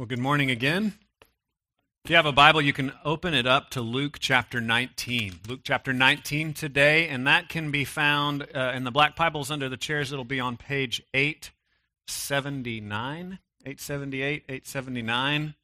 Well, good morning again. If you have a Bible, you can open it up to Luke chapter 19. Luke chapter 19 today, and that can be found in the black Bibles under the chairs. It'll be on page 879, 878, 879.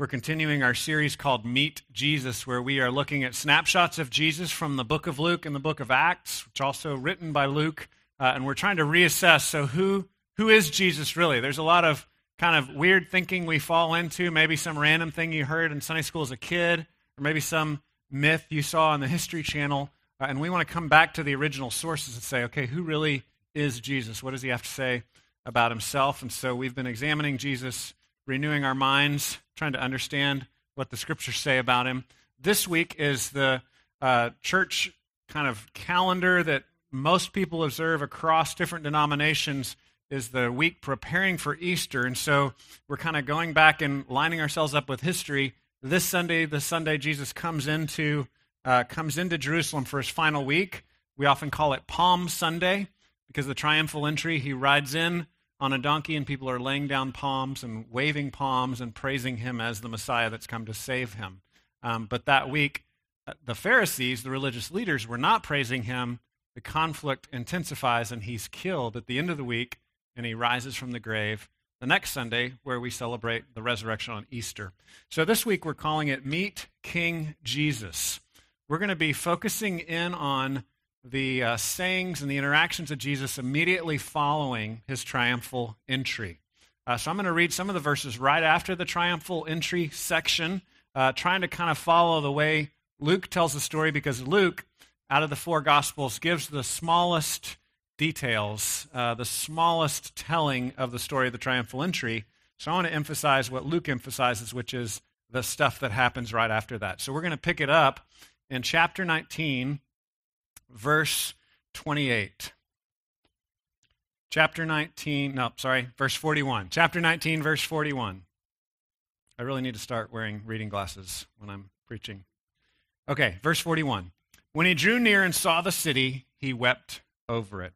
We're continuing our series called Meet Jesus, where we are looking at snapshots of Jesus from the book of Luke and the book of Acts, which are also written by Luke, and we're trying to reassess, so who is Jesus really? There's a lot of kind of weird thinking we fall into, maybe some random thing you heard in Sunday school as a kid, or maybe some myth you saw on the History Channel, and we want to come back to the original sources and say, okay, who really is Jesus? What does he have to say about himself? And so we've been examining Jesus, renewing our minds, trying to understand what the scriptures say about him. This week is the church kind of calendar that most people observe across different denominations is the week preparing for Easter. And so we're kind of going back and lining ourselves up with history. This Sunday, the Sunday Jesus comes into Jerusalem for his final week. We often call it Palm Sunday because the triumphal entry, he rides in on a donkey, and people are laying down palms and waving palms and praising him as the Messiah that's come to save him. But that week, the Pharisees, the religious leaders, were not praising him. The conflict intensifies, and he's killed at the end of the week, and he rises from the grave the next Sunday, where we celebrate the resurrection on Easter. So this week, we're calling it Meet King Jesus. We're going to be focusing in on the sayings and the interactions of Jesus immediately following his triumphal entry. So I'm going to read some of the verses right after the triumphal entry section, trying to kind of follow the way Luke tells the story, because Luke, out of the four Gospels, gives the smallest details, the smallest telling of the story of the triumphal entry. So I want to emphasize what Luke emphasizes, which is the stuff that happens right after that. So we're going to pick it up in chapter 19, verse 28. Verse 41. Chapter 19, verse 41. I really need to start wearing reading glasses when I'm preaching. Okay, verse 41. When he drew near and saw the city, he wept over it,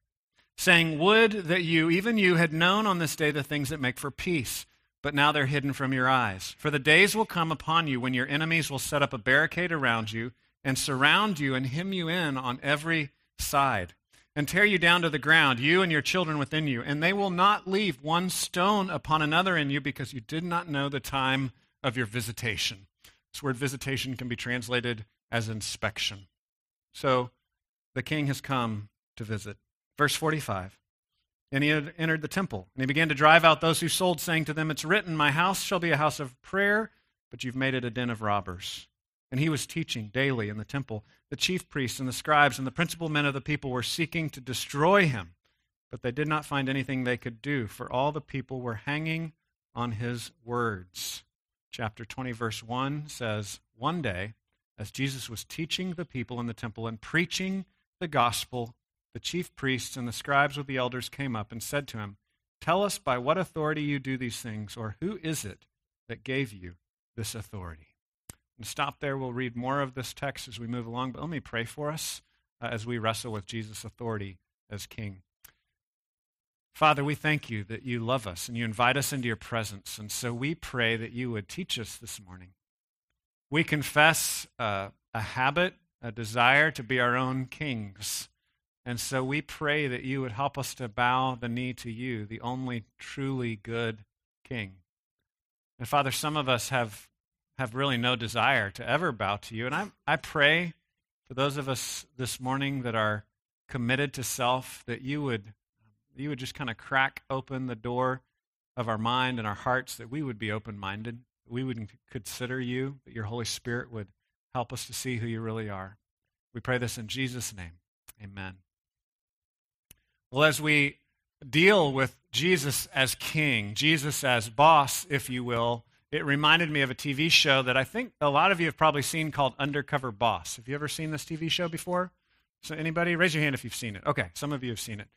saying, "Would that you, even you, had known on this day the things that make for peace, but now they're hidden from your eyes. For the days will come upon you when your enemies will set up a barricade around you, and surround you and hem you in on every side, and tear you down to the ground, you and your children within you. And they will not leave one stone upon another in you, because you did not know the time of your visitation." This word visitation can be translated as inspection. So the king has come to visit. Verse 45, and he had entered the temple, and he began to drive out those who sold, saying to them, "It's written, my house shall be a house of prayer, but you've made it a den of robbers." And he was teaching daily in the temple. The chief priests and the scribes and the principal men of the people were seeking to destroy him, but they did not find anything they could do, for all the people were hanging on his words. Chapter 20, verse 1 says, "One day, as Jesus was teaching the people in the temple and preaching the gospel, the chief priests and the scribes with the elders came up and said to him, 'Tell us by what authority you do these things, or who is it that gave you this authority?'" Stop there. We'll read more of this text as we move along, but let me pray for us as we wrestle with Jesus' authority as King. Father, we thank you that you love us and you invite us into your presence, and so we pray that you would teach us this morning. We confess a habit, a desire to be our own kings, and so we pray that you would help us to bow the knee to you, the only truly good King. And Father, some of us have really no desire to ever bow to you. And I pray for those of us this morning that are committed to self, that you would just kind of crack open the door of our mind and our hearts, that we would be open-minded, that we would consider you, that your Holy Spirit would help us to see who you really are. We pray this in Jesus' name. Amen. Well, as we deal with Jesus as King, Jesus as boss, if you will, it reminded me of a TV show that I think a lot of you have probably seen called Undercover Boss. Have you ever seen this TV show before? So anybody? Raise your hand if you've seen it. Okay, some of you have seen it.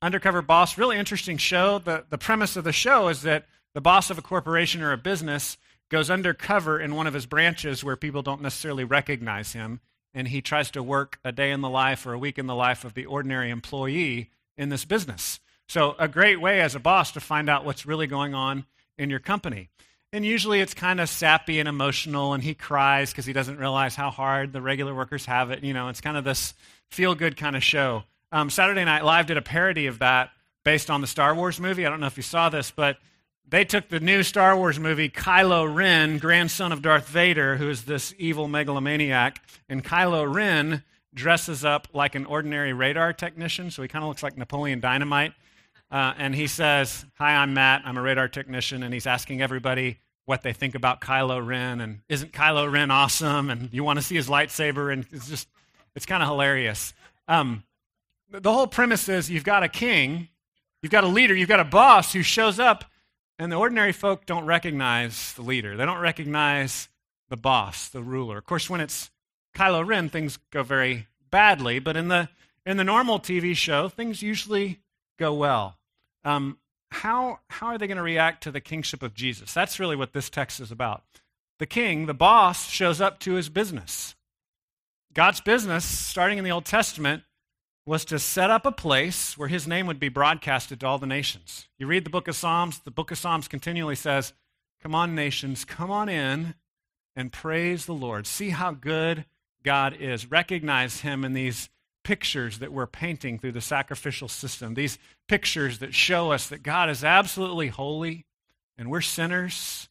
Undercover Boss, really interesting show. The premise of the show is that the boss of a corporation or a business goes undercover in one of his branches where people don't necessarily recognize him, and he tries to work a day in the life or a week in the life of the ordinary employee in this business. So a great way as a boss to find out what's really going on in your company. And usually it's kind of sappy and emotional, and he cries because he doesn't realize how hard the regular workers have it. You know, it's kind of this feel-good kind of show. Saturday Night Live did a parody of that based on the Star Wars movie. I don't know if you saw this, but they took the new Star Wars movie, Kylo Ren, grandson of Darth Vader, who is this evil megalomaniac, and Kylo Ren dresses up like an ordinary radar technician, so he kind of looks like Napoleon Dynamite. And he says, "Hi, I'm Matt. I'm a radar technician." And he's asking everybody what they think about Kylo Ren, and isn't Kylo Ren awesome? And you want to see his lightsaber? And it's kind of hilarious. The whole premise is you've got a king, you've got a leader, you've got a boss who shows up, and the ordinary folk don't recognize the leader. They don't recognize the boss, the ruler. Of course, when it's Kylo Ren, things go very badly. But in the normal TV show, things usually go well. How are they going to react to the kingship of Jesus? That's really what this text is about. The king, the boss, shows up to his business. God's business, starting in the Old Testament, was to set up a place where his name would be broadcasted to all the nations. You read the book of Psalms, the book of Psalms continually says, "Come on, nations, come on in and praise the Lord." See how good God is. Recognize him in these pictures that we're painting through the sacrificial system, these pictures that show us that God is absolutely holy and we're sinners.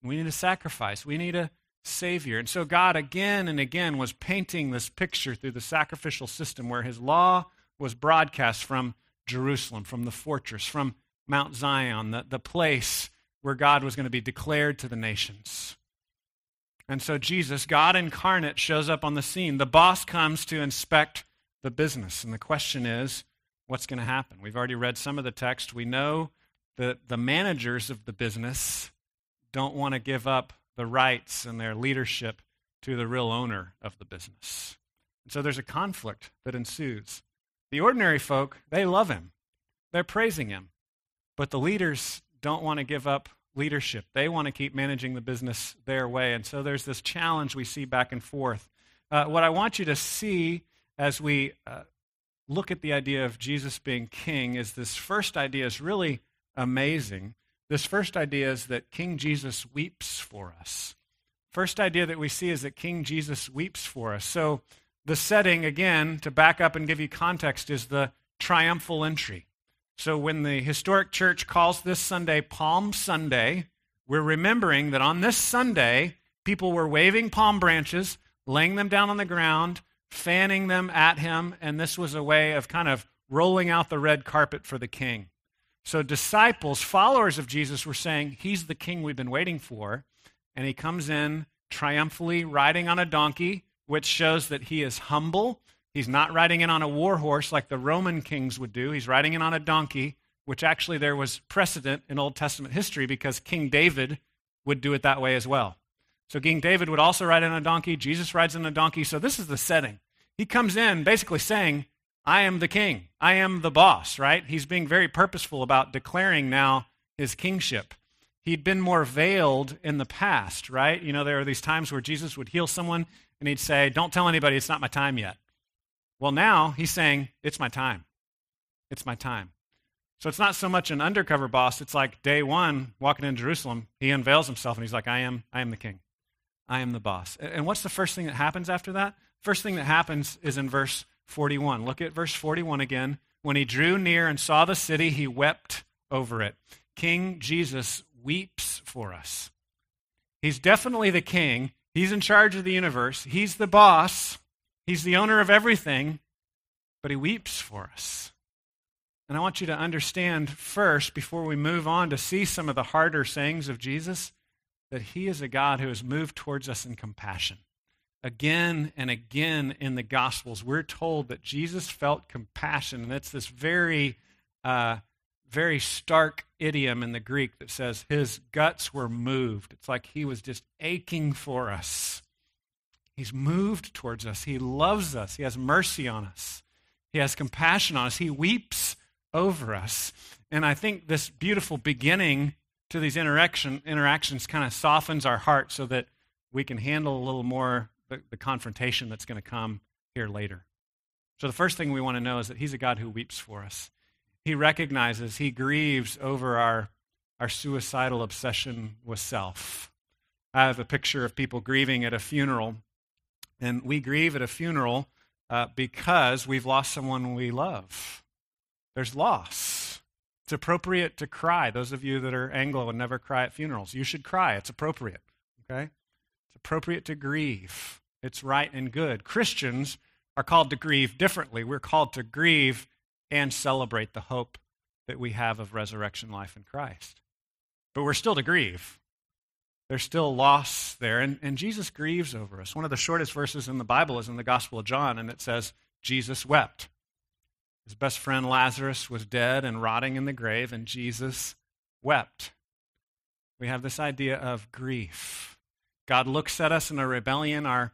And we need a sacrifice. We need a Savior. And so God again and again was painting this picture through the sacrificial system where his law was broadcast from Jerusalem, from the fortress, from Mount Zion, the place where God was going to be declared to the nations. And so Jesus, God incarnate, shows up on the scene. The boss comes to inspect the business. And the question is, what's going to happen? We've already read some of the text. We know that the managers of the business don't want to give up the rights and their leadership to the real owner of the business. And so there's a conflict that ensues. The ordinary folk, they love him. They're praising him. But the leaders don't want to give up leadership. They want to keep managing the business their way. And so there's this challenge we see back and forth. What I want you to see as we look at the idea of Jesus being king is this first idea is really amazing. This first idea is that King Jesus weeps for us. First idea that we see is that King Jesus weeps for us. So the setting, again, to back up and give you context, is the triumphal entry. So when the historic church calls this Sunday Palm Sunday, we're remembering that on this Sunday, people were waving palm branches, laying them down on the ground, fanning them at him, and this was a way of kind of rolling out the red carpet for the king. So disciples, followers of Jesus, were saying, he's the king we've been waiting for, and he comes in triumphally riding on a donkey, which shows that he is humble. He's not riding in on a war horse like the Roman kings would do. He's riding in on a donkey, which actually there was precedent in Old Testament history because King David would do it that way as well. So King David would also ride on a donkey. Jesus rides on a donkey. So this is the setting. He comes in basically saying, I am the king. I am the boss, right? He's being very purposeful about declaring now his kingship. He'd been more veiled in the past, right? You know, there are these times where Jesus would heal someone and he'd say, don't tell anybody, it's not my time yet. Well, now he's saying, it's my time. It's my time. So it's not so much an undercover boss. It's like day one, walking in Jerusalem, he unveils himself and he's like, I am the king. I am the boss. And what's the first thing that happens after that? First thing that happens is in verse 41. Look at verse 41 again. When he drew near and saw the city, he wept over it. King Jesus weeps for us. He's definitely the king. He's in charge of the universe. He's the boss. He's the owner of everything, but he weeps for us. And I want you to understand first, before we move on to see some of the harder sayings of Jesus, that he is a God who has moved towards us in compassion. Again and again in the Gospels, we're told that Jesus felt compassion, and it's this very, very stark idiom in the Greek that says his guts were moved. It's like he was just aching for us. He's moved towards us. He loves us. He has mercy on us. He has compassion on us. He weeps over us. And I think this beautiful beginning to these interactions kind of softens our heart so that we can handle a little more the confrontation that's going to come here later. So the first thing we want to know is that he's a God who weeps for us. He recognizes, he grieves over our, our suicidal obsession with self. I have a picture of people grieving at a funeral, and we grieve at a funeral because we've lost someone we love. There's loss. It's appropriate to cry. Those of you that are Anglo and never cry at funerals, you should cry. It's appropriate, okay? It's appropriate to grieve. It's right and good. Christians are called to grieve differently. We're called to grieve and celebrate the hope that we have of resurrection life in Christ. But we're still to grieve. There's still loss there, and Jesus grieves over us. One of the shortest verses in the Bible is in the Gospel of John, and it says, Jesus wept. His best friend Lazarus was dead and rotting in the grave, and Jesus wept. We have this idea of grief. God looks at us in a rebellion, our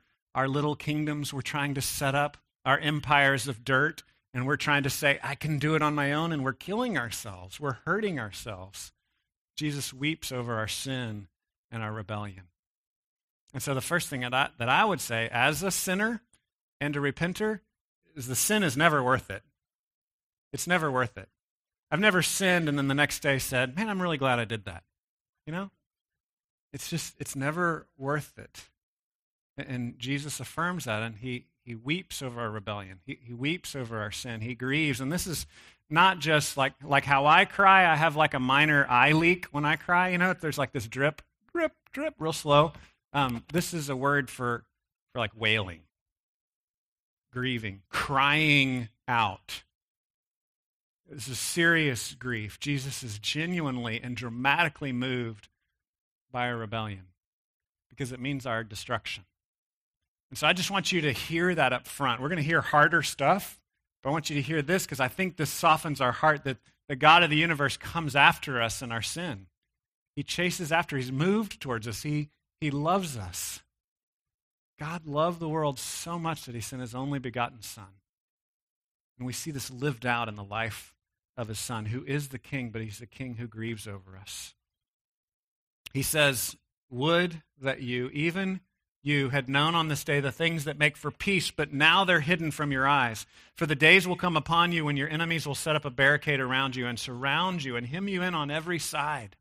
little kingdoms we're trying to set up, our empires of dirt, and we're trying to say, I can do it on my own, and we're killing ourselves. We're hurting ourselves. Jesus weeps over our sin and our rebellion. And so the first thing that I would say as a sinner and a repenter is the sin is never worth it. It's never worth it. I've never sinned and then the next day said, man, I'm really glad I did that. You know? It's never worth it. And Jesus affirms that, and he weeps over our rebellion. He weeps over our sin. He grieves. And this is not just like how I cry. I have like a minor eye leak when I cry. You know, there's like this drip, drip, drip, real slow. This is a word for like wailing, grieving, crying out. This is serious grief. Jesus is genuinely and dramatically moved by our rebellion because it means our destruction. And so I just want you to hear that up front. We're going to hear harder stuff, but I want you to hear this because I think this softens our heart, that the God of the universe comes after us in our sin. He chases after. He's moved towards us. He loves us. God loved the world so much that he sent his only begotten son. And we see this lived out in the life of his son, who is the king, but he's the king who grieves over us. He says, would that you, even you, had known on this day the things that make for peace, but now they're hidden from your eyes. For the days will come upon you when your enemies will set up a barricade around you and surround you and hem you in on every side.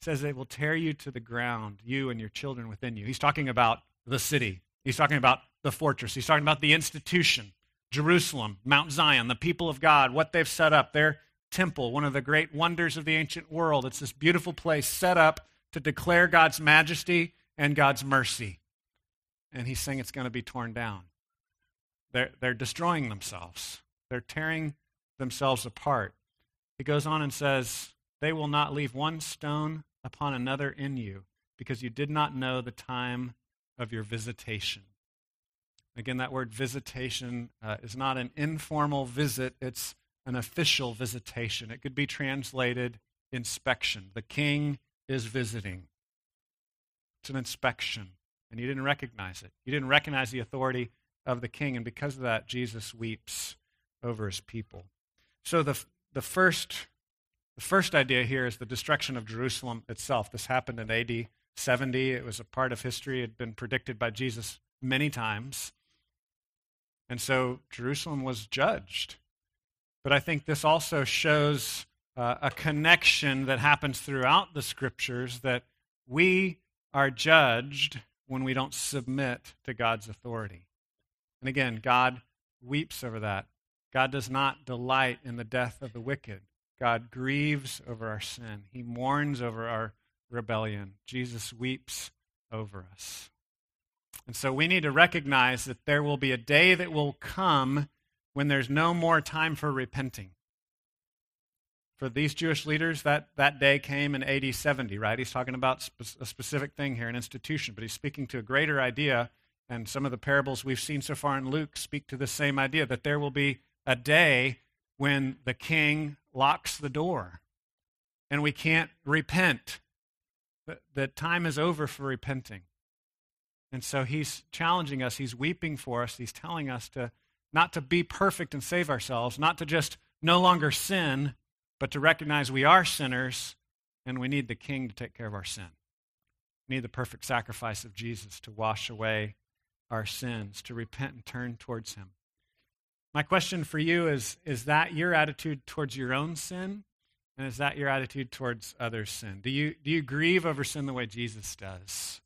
He says they will tear you to the ground, you and your children within you. He's talking about the city. He's talking about the fortress. He's talking about the institution, Jerusalem, Mount Zion, the people of God, what they've set up, their temple, one of the great wonders of the ancient world. It's this beautiful place set up to declare God's majesty and God's mercy. And he's saying it's going to be torn down. They're destroying themselves. They're tearing themselves apart. He goes on and says, they will not leave one stone upon another in you, because you did not know the time of your visitation. Again, that word visitation is not an informal visit. It's an official visitation. It could be translated inspection. The king is visiting. It's an inspection, and you didn't recognize it. You didn't recognize the authority of the king, and because of that, Jesus weeps over his people. So the first idea here is the destruction of Jerusalem itself. This happened in AD 70. It was a part of history. It had been predicted by Jesus many times. And so Jerusalem was judged. But I think this also shows a connection that happens throughout the scriptures, that we are judged when we don't submit to God's authority. And again, God weeps over that. God does not delight in the death of the wicked. God grieves over our sin. He mourns over our rebellion. Jesus weeps over us. And so we need to recognize that there will be a day that will come when there's no more time for repenting. For these Jewish leaders, that day came in AD 70, right? He's talking about a specific thing here, an institution, but he's speaking to a greater idea, and some of the parables we've seen so far in Luke speak to the same idea, that there will be a day when the king locks the door and we can't repent. The time is over for repenting. And so he's challenging us, he's weeping for us, he's telling us to not to be perfect and save ourselves, not to just no longer sin, but to recognize we are sinners and we need the king to take care of our sin. We need the perfect sacrifice of Jesus to wash away our sins, to repent and turn towards him. My question for you is that your attitude towards your own sin? And is that your attitude towards other sin? Do you grieve over sin the way Jesus does?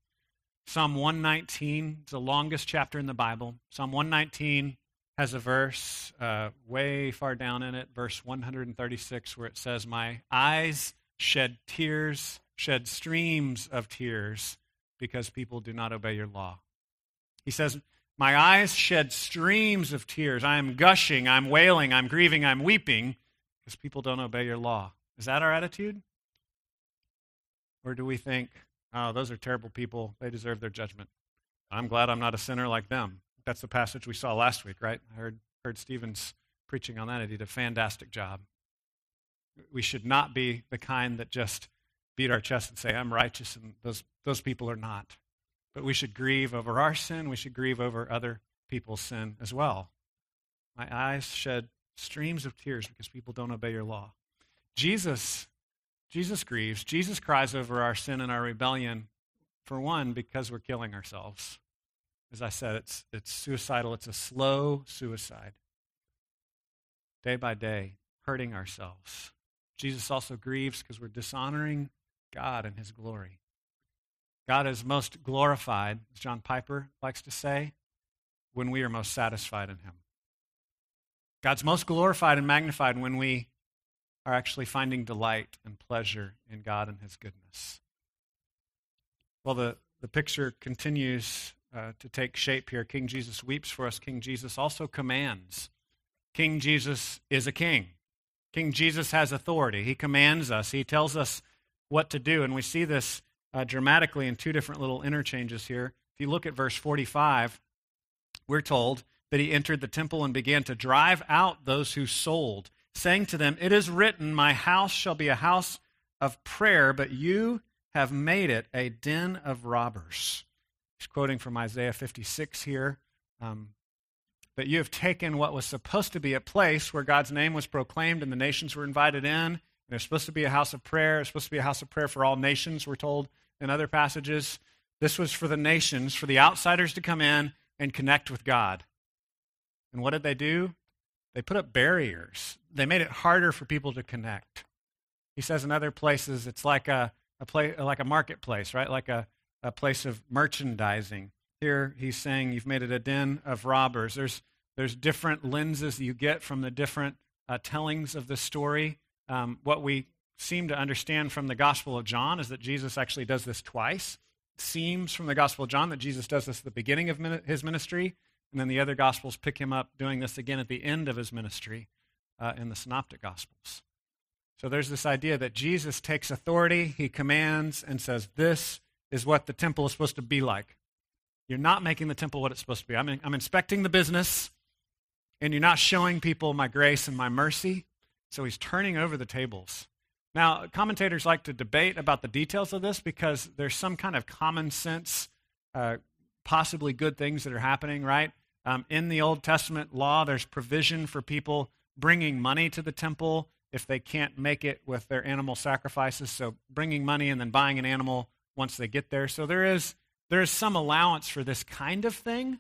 Psalm 119 is the longest chapter in the Bible. Psalm 119 has a verse way far down in it, verse 136, where it says, "My eyes shed streams of tears, because people do not obey your law." He says, "My eyes shed streams of tears. I am gushing, I'm wailing, I'm grieving, I'm weeping, because people don't obey your law." Is that our attitude? Or do we think, oh, those are terrible people, they deserve their judgment. I'm glad I'm not a sinner like them. That's the passage we saw last week, right? I heard Stephen's preaching on that. He did a fantastic job. We should not be the kind that just beat our chest and say, I'm righteous, and those people are not. But we should grieve over our sin. We should grieve over other people's sin as well. My eyes shed streams of tears because people don't obey your law. Jesus grieves. Jesus cries over our sin and our rebellion, for one, because we're killing ourselves. As I said, it's suicidal. It's a slow suicide. Day by day, hurting ourselves. Jesus also grieves because we're dishonoring God and his glory. God is most glorified, as John Piper likes to say, when we are most satisfied in him. God's most glorified and magnified when we are actually finding delight and pleasure in God and his goodness. Well, the picture continues to take shape here. King Jesus weeps for us. King Jesus also commands. King Jesus is a king. King Jesus has authority. He commands us. He tells us what to do. And we see this dramatically in two different little interchanges here. If you look at verse 45, we're told that he entered the temple and began to drive out those who sold, saying to them, "It is written, my house shall be a house of prayer, but you have made it a den of robbers." He's quoting from Isaiah 56 here. But you have taken what was supposed to be a place where God's name was proclaimed and the nations were invited in, and it was supposed to be a house of prayer. It was supposed to be a house of prayer for all nations, we're told in other passages. This was for the nations, for the outsiders to come in and connect with God. And what did they do? They put up barriers. They made it harder for people to connect. He says in other places, it's like a marketplace, right? Like a place of merchandising. Here he's saying you've made it a den of robbers. There's different lenses that you get from the different tellings of the story. What we seem to understand from the Gospel of John is that Jesus actually does this twice. It seems from the Gospel of John that Jesus does this at the beginning of his ministry, and then the other Gospels pick him up doing this again at the end of his ministry in the Synoptic Gospels. So there's this idea that Jesus takes authority, he commands, and says, this is what the temple is supposed to be like. You're not making the temple what it's supposed to be. I'm inspecting the business, and you're not showing people my grace and my mercy. So he's turning over the tables. Now, commentators like to debate about the details of this because there's some kind of common sense, possibly good things that are happening, right? In the Old Testament law, there's provision for people bringing money to the temple if they can't make it with their animal sacrifices. So bringing money and then buying an animal once they get there. So there is some allowance for this kind of thing.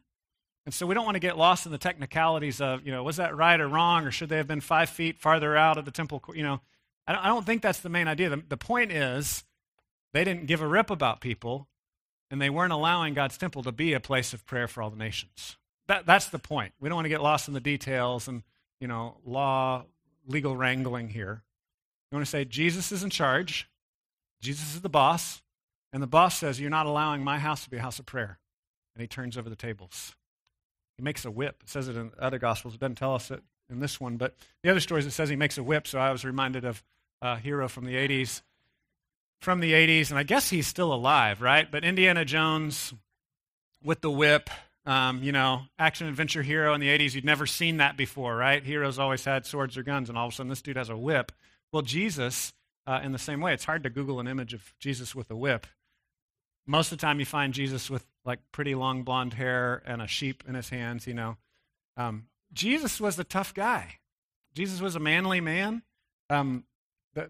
And so we don't want to get lost in the technicalities of, was that right or wrong, or should they have been 5 feet farther out of the temple? I don't think that's the main idea. The point is they didn't give a rip about people, and they weren't allowing God's temple to be a place of prayer for all the nations. That's the point. We don't want to get lost in the details and, law, legal wrangling here. You want to say Jesus is in charge. Jesus is the boss. And the boss says, you're not allowing my house to be a house of prayer. And he turns over the tables. He makes a whip. It says it in other Gospels. It doesn't tell us it in this one. But the other stories, it says he makes a whip. So I was reminded of a hero from the 80s. And I guess he's still alive, right? But Indiana Jones with the whip, action-adventure hero in the 80s. You'd never seen that before, right? Heroes always had swords or guns. And all of a sudden, this dude has a whip. Well, Jesus, in the same way, it's hard to Google an image of Jesus with a whip. Most of the time you find Jesus with like pretty long blonde hair and a sheep in his hands, Jesus was a tough guy. Jesus was a manly man. The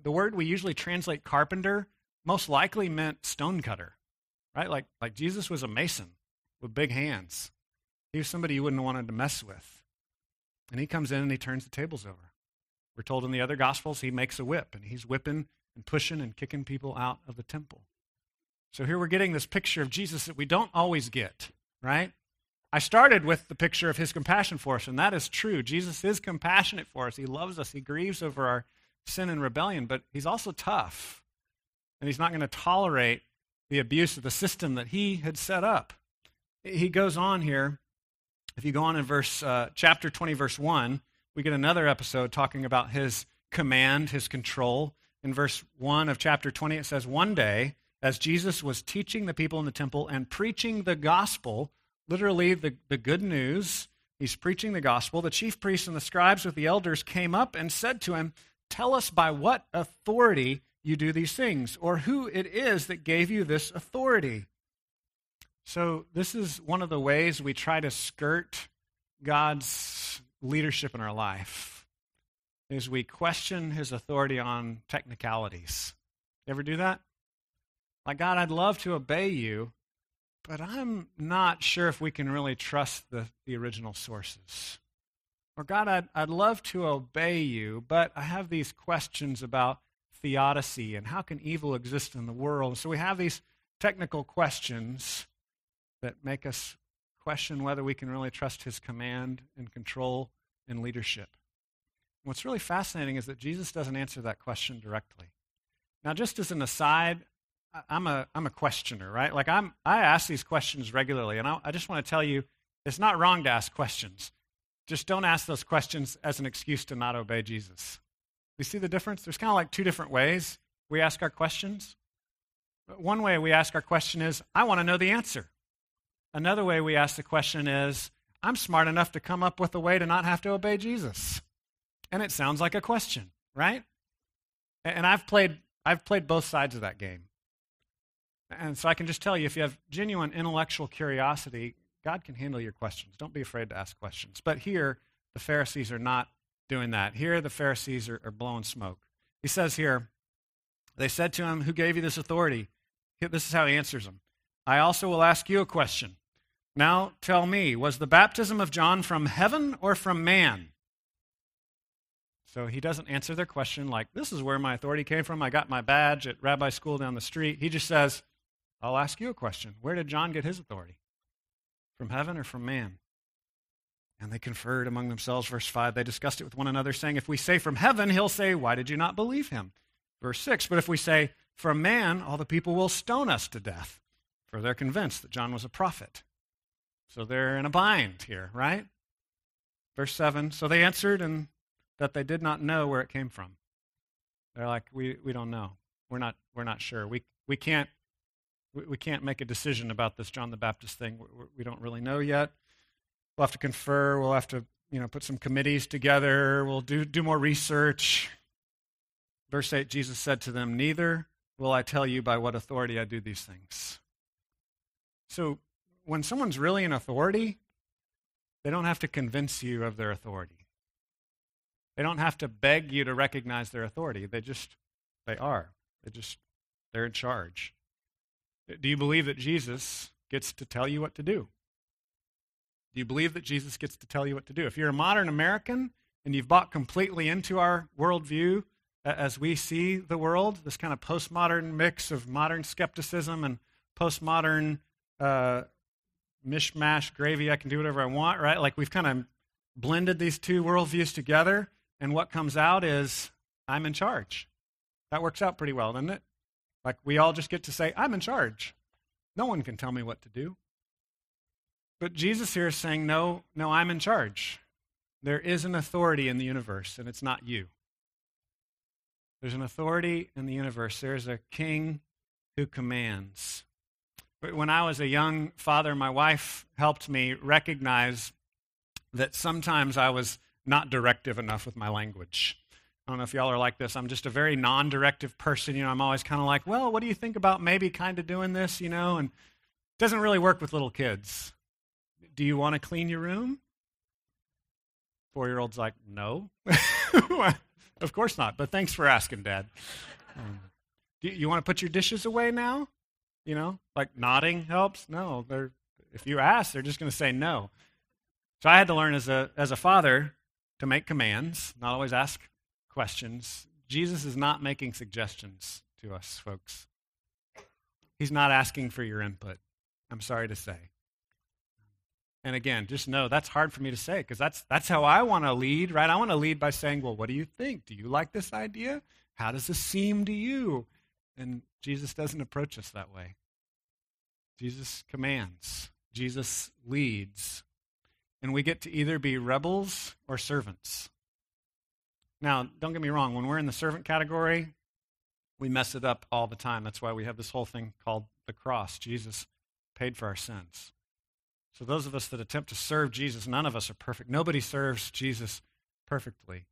word we usually translate carpenter most likely meant stonecutter, right? Like Jesus was a mason with big hands. He was somebody you wouldn't have wanted to mess with. And he comes in and he turns the tables over. We're told in the other Gospels he makes a whip, and he's whipping and pushing and kicking people out of the temple. So here we're getting this picture of Jesus that we don't always get, right? I started with the picture of his compassion for us, and that is true. Jesus is compassionate for us. He loves us. He grieves over our sin and rebellion, but he's also tough, and he's not going to tolerate the abuse of the system that he had set up. He goes on here. If you go on in chapter 20, verse 1, we get another episode talking about his command, his control. In verse 1 of chapter 20, it says, "One day, as Jesus was teaching the people in the temple and preaching the gospel," literally the good news, he's preaching the gospel, "the chief priests and the scribes with the elders came up and said to him, 'Tell us by what authority you do these things, or who it is that gave you this authority.'" So this is one of the ways we try to skirt God's leadership in our life, is we question his authority on technicalities. You ever do that? Like, God, I'd love to obey you, but I'm not sure if we can really trust the original sources. Or, God, I'd love to obey you, but I have these questions about theodicy and how can evil exist in the world. So we have these technical questions that make us question whether we can really trust his command and control and leadership. And what's really fascinating is that Jesus doesn't answer that question directly. Now, just as an aside, I'm a questioner, right? Like, I ask these questions regularly, and I just want to tell you, it's not wrong to ask questions. Just don't ask those questions as an excuse to not obey Jesus. You see the difference? There's kind of like two different ways we ask our questions. One way we ask our question is, I want to know the answer. Another way we ask the question is, I'm smart enough to come up with a way to not have to obey Jesus. And it sounds like a question, right? And I've played both sides of that game. And so I can just tell you, if you have genuine intellectual curiosity, God can handle your questions. Don't be afraid to ask questions. But here, the Pharisees are not doing that. Here, the Pharisees are blowing smoke. He says here, they said to him, "Who gave you this authority?" This is how he answers them. "I also will ask you a question. Now tell me, was the baptism of John from heaven or from man?" So he doesn't answer their question like, this is where my authority came from. I got my badge at rabbi school down the street. He just says, I'll ask you a question. Where did John get his authority? From heaven or from man? And they conferred among themselves. Verse 5, they discussed it with one another, saying, "If we say from heaven, he'll say, 'Why did you not believe him?' Verse 6, but if we say from man, all the people will stone us to death, for they're convinced that John was a prophet." So they're in a bind here, right? Verse 7, so they answered and that they did not know where it came from. They're like, we don't know. We're not sure. We can't make a decision about this John the Baptist thing. We don't really know yet. We'll have to confer. We'll have to, put some committees together. We'll do more research. Verse 8, Jesus said to them, "Neither will I tell you by what authority I do these things." So when someone's really in authority, they don't have to convince you of their authority. They don't have to beg you to recognize their authority. They're in charge. Do you believe that Jesus gets to tell you what to do? Do you believe that Jesus gets to tell you what to do? If you're a modern American and you've bought completely into our worldview, as we see the world, this kind of postmodern mix of modern skepticism and postmodern mishmash gravy, I can do whatever I want, right? Like, we've kind of blended these two worldviews together, and what comes out is, I'm in charge. That works out pretty well, doesn't it? Like, we all just get to say, I'm in charge. No one can tell me what to do. But Jesus here is saying, no, I'm in charge. There is an authority in the universe, and it's not you. There's an authority in the universe. There's a king who commands. When I was a young father, my wife helped me recognize that sometimes I was not directive enough with my language. I don't know if y'all are like this. I'm just a very non-directive person. I'm always kind of like, well, what do you think about maybe kind of doing this, And it doesn't really work with little kids. Do you want to clean your room? 4-year-old's like, no. Of course not, but thanks for asking, Dad. Do you want to put your dishes away now? Like, nodding helps? No, if you ask, they're just going to say no. So I had to learn as a father to make commands, not always ask questions. Jesus is not making suggestions to us, folks. He's not asking for your input, I'm sorry to say. And again, just know that's hard for me to say because that's how I want to lead, right? I want to lead by saying, well, what do you think? Do you like this idea? How does this seem to you? And Jesus doesn't approach us that way. Jesus commands. Jesus leads. And we get to either be rebels or servants. Now, don't get me wrong. When we're in the servant category, we mess it up all the time. That's why we have this whole thing called the cross. Jesus paid for our sins. So those of us that attempt to serve Jesus, none of us are perfect. Nobody serves Jesus perfectly.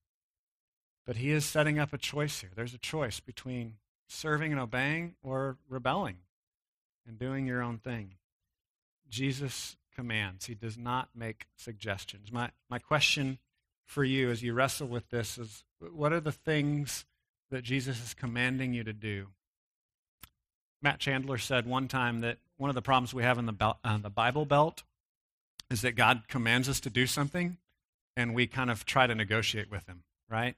But he is setting up a choice here. There's a choice between serving and obeying or rebelling and doing your own thing. Jesus commands. He does not make suggestions. My question for you as you wrestle with this is, what are the things that Jesus is commanding you to do? Matt Chandler said one time that one of the problems we have in the Bible Belt is that God commands us to do something, and we kind of try to negotiate with him, right?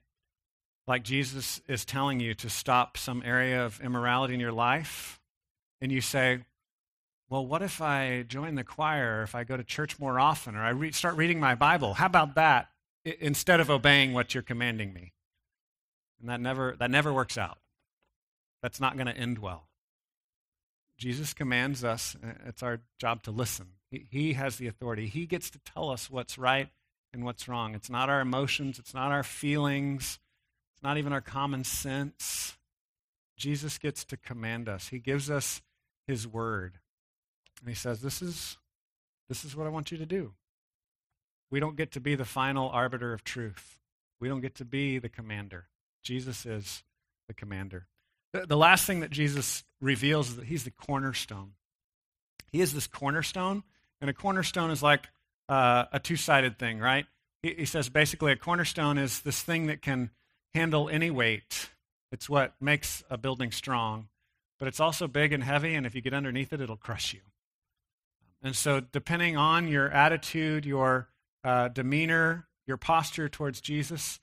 Like Jesus is telling you to stop some area of immorality in your life, and you say, well, what if I join the choir, or if I go to church more often, or I start reading my Bible? How about that, instead of obeying what you're commanding me? And that never works out. That's not going to end well. Jesus commands us. It's our job to listen. He has the authority. He gets to tell us what's right and what's wrong. It's not our emotions. It's not our feelings. It's not even our common sense. Jesus gets to command us. He gives us his word. And he says, this is what I want you to do. We don't get to be the final arbiter of truth. We don't get to be the commander. Jesus is the commander. The last thing that Jesus reveals is that he's the cornerstone. He is this cornerstone, and a cornerstone is like a two-sided thing, right? He says basically a cornerstone is this thing that can handle any weight. It's what makes a building strong, but it's also big and heavy, and if you get underneath it, it'll crush you. And so depending on your attitude, your demeanor, your posture towards Jesus,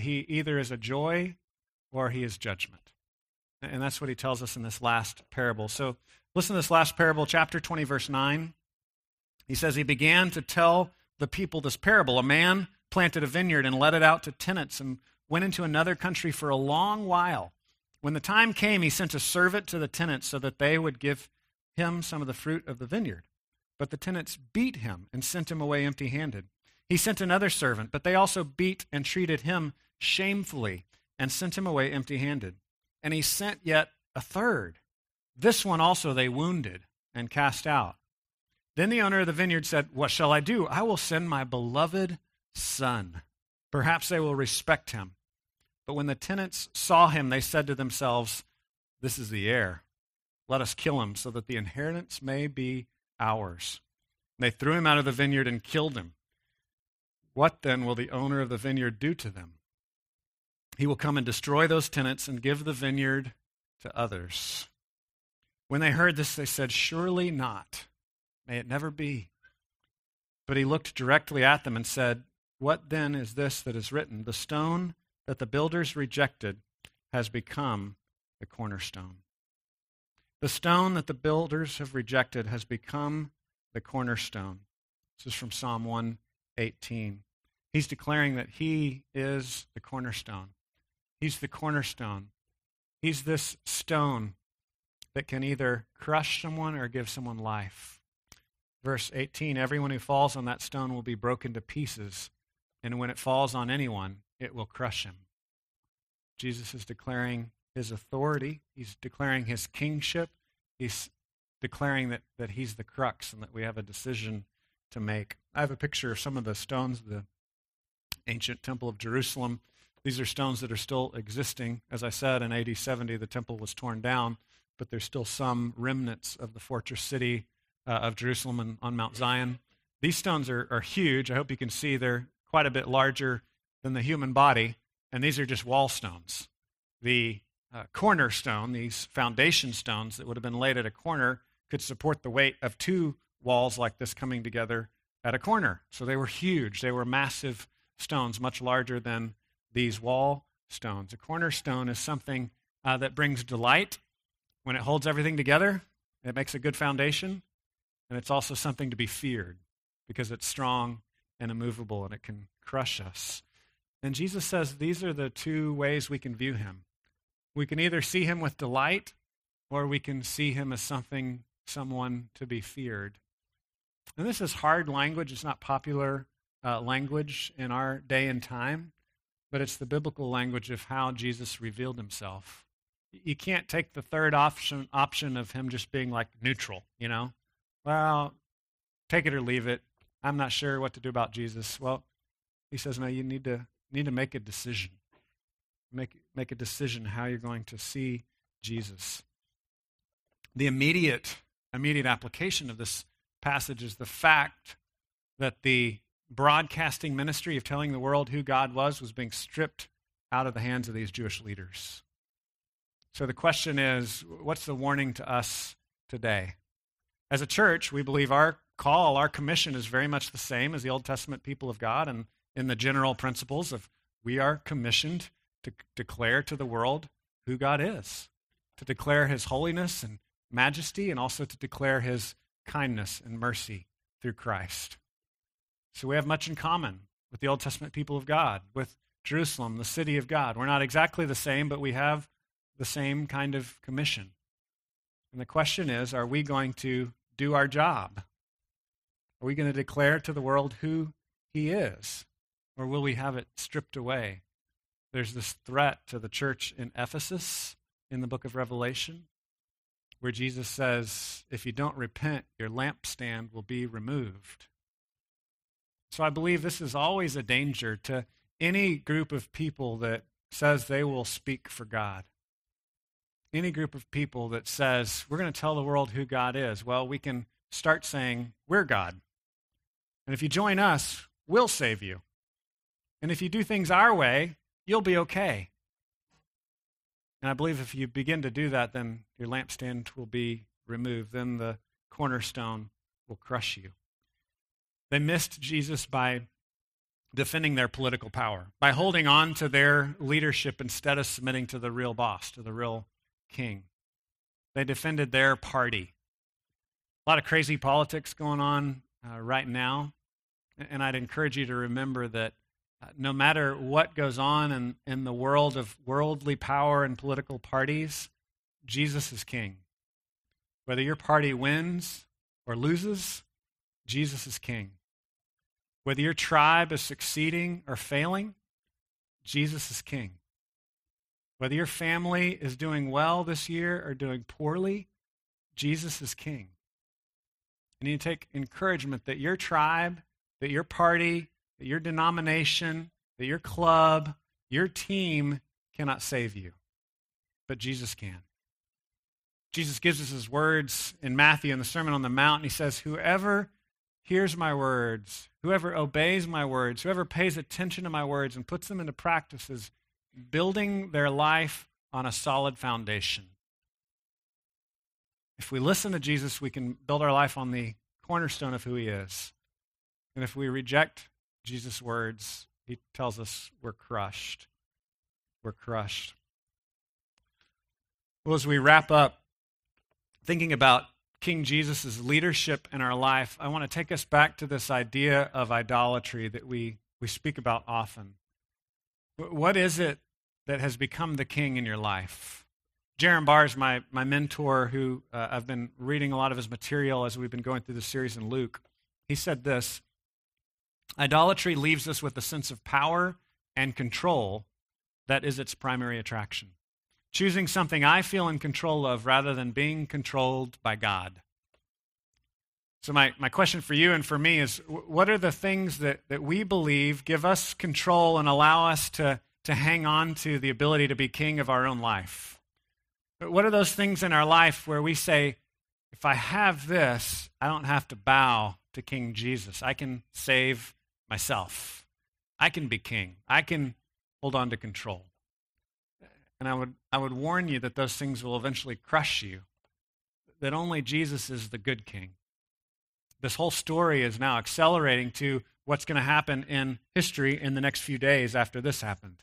he either is a joy or he is judgment. And that's what he tells us in this last parable. So listen to this last parable, chapter 20, verse 9. He says, he began to tell the people this parable. A man planted a vineyard and let it out to tenants and went into another country for a long while. When the time came, he sent a servant to the tenants so that they would give him some of the fruit of the vineyard. But the tenants beat him and sent him away empty-handed. He sent another servant, but they also beat and treated him shamefully and sent him away empty-handed. And he sent yet a third. This one also they wounded and cast out. Then the owner of the vineyard said, what shall I do? I will send my beloved son. Perhaps they will respect him. But when the tenants saw him, they said to themselves, this is the heir. Let us kill him so that the inheritance may be ours. And they threw him out of the vineyard and killed him. What then will the owner of the vineyard do to them? He will come and destroy those tenants and give the vineyard to others. When they heard this, they said, surely not. May it never be. But he looked directly at them and said, what then is this that is written? The stone that the builders rejected has become the cornerstone. The stone that the builders have rejected has become the cornerstone. This is from Psalm 118. He's declaring that he is the cornerstone. He's the cornerstone. He's this stone that can either crush someone or give someone life. Verse 18, everyone who falls on that stone will be broken to pieces, and when it falls on anyone, it will crush him. Jesus is declaring his authority. He's declaring his kingship. He's declaring that he's the crux and that we have a decision to make. I have a picture of some of the stones of the ancient temple of Jerusalem. These are stones that are still existing. As I said, in AD 70, the temple was torn down, but there's still some remnants of the fortress city of Jerusalem and on Mount Zion. These stones are huge. I hope you can see they're quite a bit larger than the human body, and these are just wall stones. The cornerstone, these foundation stones that would have been laid at a corner, could support the weight of two walls like this coming together at a corner. So they were huge. They were massive stones, much larger than these wall stones. A cornerstone is something that brings delight. When it holds everything together, it makes a good foundation, and it's also something to be feared because it's strong and immovable, and it can crush us. And Jesus says these are the two ways we can view him. We can either see him with delight, or we can see him as something, someone to be feared. And this is hard language. It's not popular language in our day and time, but it's the biblical language of how Jesus revealed himself. You can't take the third option of him just being like neutral, you know? Well, take it or leave it. I'm not sure what to do about Jesus. Well, he says, no, you need to make a decision. Make a decision how you're going to see Jesus. The immediate application of this passage is the fact that the broadcasting ministry of telling the world who God was being stripped out of the hands of these Jewish leaders. So the question is, what's the warning to us today? As a church, we believe our call, our commission is very much the same as the Old Testament people of God, and in the general principles of we are commissioned to declare to the world who God is, to declare his holiness and majesty, and also to declare his kindness and mercy through Christ. So we have much in common with the Old Testament people of God, with Jerusalem, the city of God. We're not exactly the same, but we have the same kind of commission. And the question is, are we going to do our job? Are we going to declare to the world who he is, or will we have it stripped away? There's this threat to the church in Ephesus in the book of Revelation, where Jesus says, if you don't repent, your lampstand will be removed. So I believe this is always a danger to any group of people that says they will speak for God. Any group of people that says, we're going to tell the world who God is. Well, we can start saying, we're God. And if you join us, we'll save you. And if you do things our way, you'll be okay. And I believe if you begin to do that, then your lampstand will be removed. Then the cornerstone will crush you. They missed Jesus by defending their political power, by holding on to their leadership instead of submitting to the real boss, to the real king. They defended their party. A lot of crazy politics going on right now. And I'd encourage you to remember that no matter what goes on in the world of worldly power and political parties, Jesus is king. Whether your party wins or loses, Jesus is king. Whether your tribe is succeeding or failing, Jesus is king. Whether your family is doing well this year or doing poorly, Jesus is king. And you take encouragement that your tribe, that your party, that your denomination, that your club, your team cannot save you. But Jesus can. Jesus gives us his words in Matthew in the Sermon on the Mount, and he says, whoever hears my words, whoever obeys my words, whoever pays attention to my words and puts them into practice is building their life on a solid foundation. If we listen to Jesus, we can build our life on the cornerstone of who he is. And if we reject Jesus' words, he tells us we're crushed. We're crushed. Well, as we wrap up, thinking about King Jesus' leadership in our life, I want to take us back to this idea of idolatry that we speak about often. What is it that has become the king in your life? Jaron Barr is my mentor who I've been reading a lot of his material as we've been going through the series in Luke. He said this, idolatry leaves us with a sense of power and control that is its primary attraction. Choosing something I feel in control of rather than being controlled by God. So my question for you and for me is, what are the things that we believe give us control and allow us to hang on to the ability to be king of our own life? But what are those things in our life where we say, if I have this, I don't have to bow to King Jesus. I can save myself. I can be king. I can hold on to control. And I would warn you that those things will eventually crush you, that only Jesus is the good king. This whole story is now accelerating to what's going to happen in history in the next few days after this happened.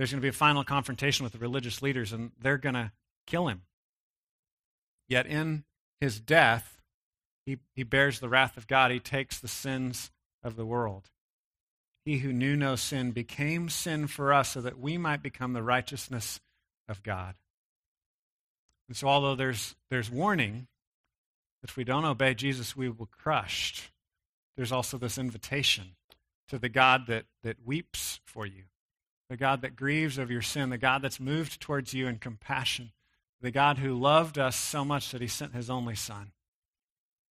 There's going to be a final confrontation with the religious leaders, and they're going to kill him. Yet in his death, he bears the wrath of God. He takes the sins of the world. He who knew no sin became sin for us so that we might become the righteousness of God. And so although there's warning, if we don't obey Jesus, we will be crushed, there's also this invitation to the God that weeps for you, the God that grieves of your sin, the God that's moved towards you in compassion, the God who loved us so much that he sent his only son.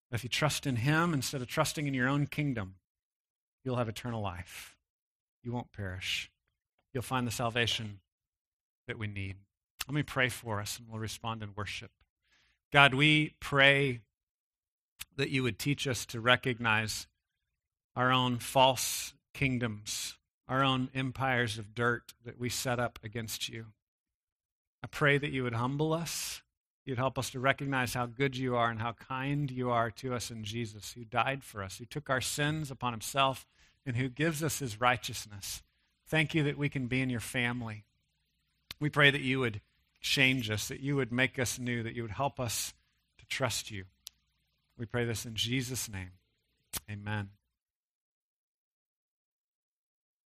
If you trust in him instead of trusting in your own kingdom, you'll have eternal life. You won't perish. You'll find the salvation that we need. Let me pray for us, and we'll respond in worship. God, we pray that you would teach us to recognize our own false kingdoms, our own empires of dirt that we set up against you. I pray that you would humble us. You'd help us to recognize how good you are and how kind you are to us in Jesus, who died for us, who took our sins upon himself, and who gives us his righteousness. Thank you that we can be in your family. We pray that you would change us, that you would make us new, that you would help us to trust you. We pray this in Jesus' name. Amen.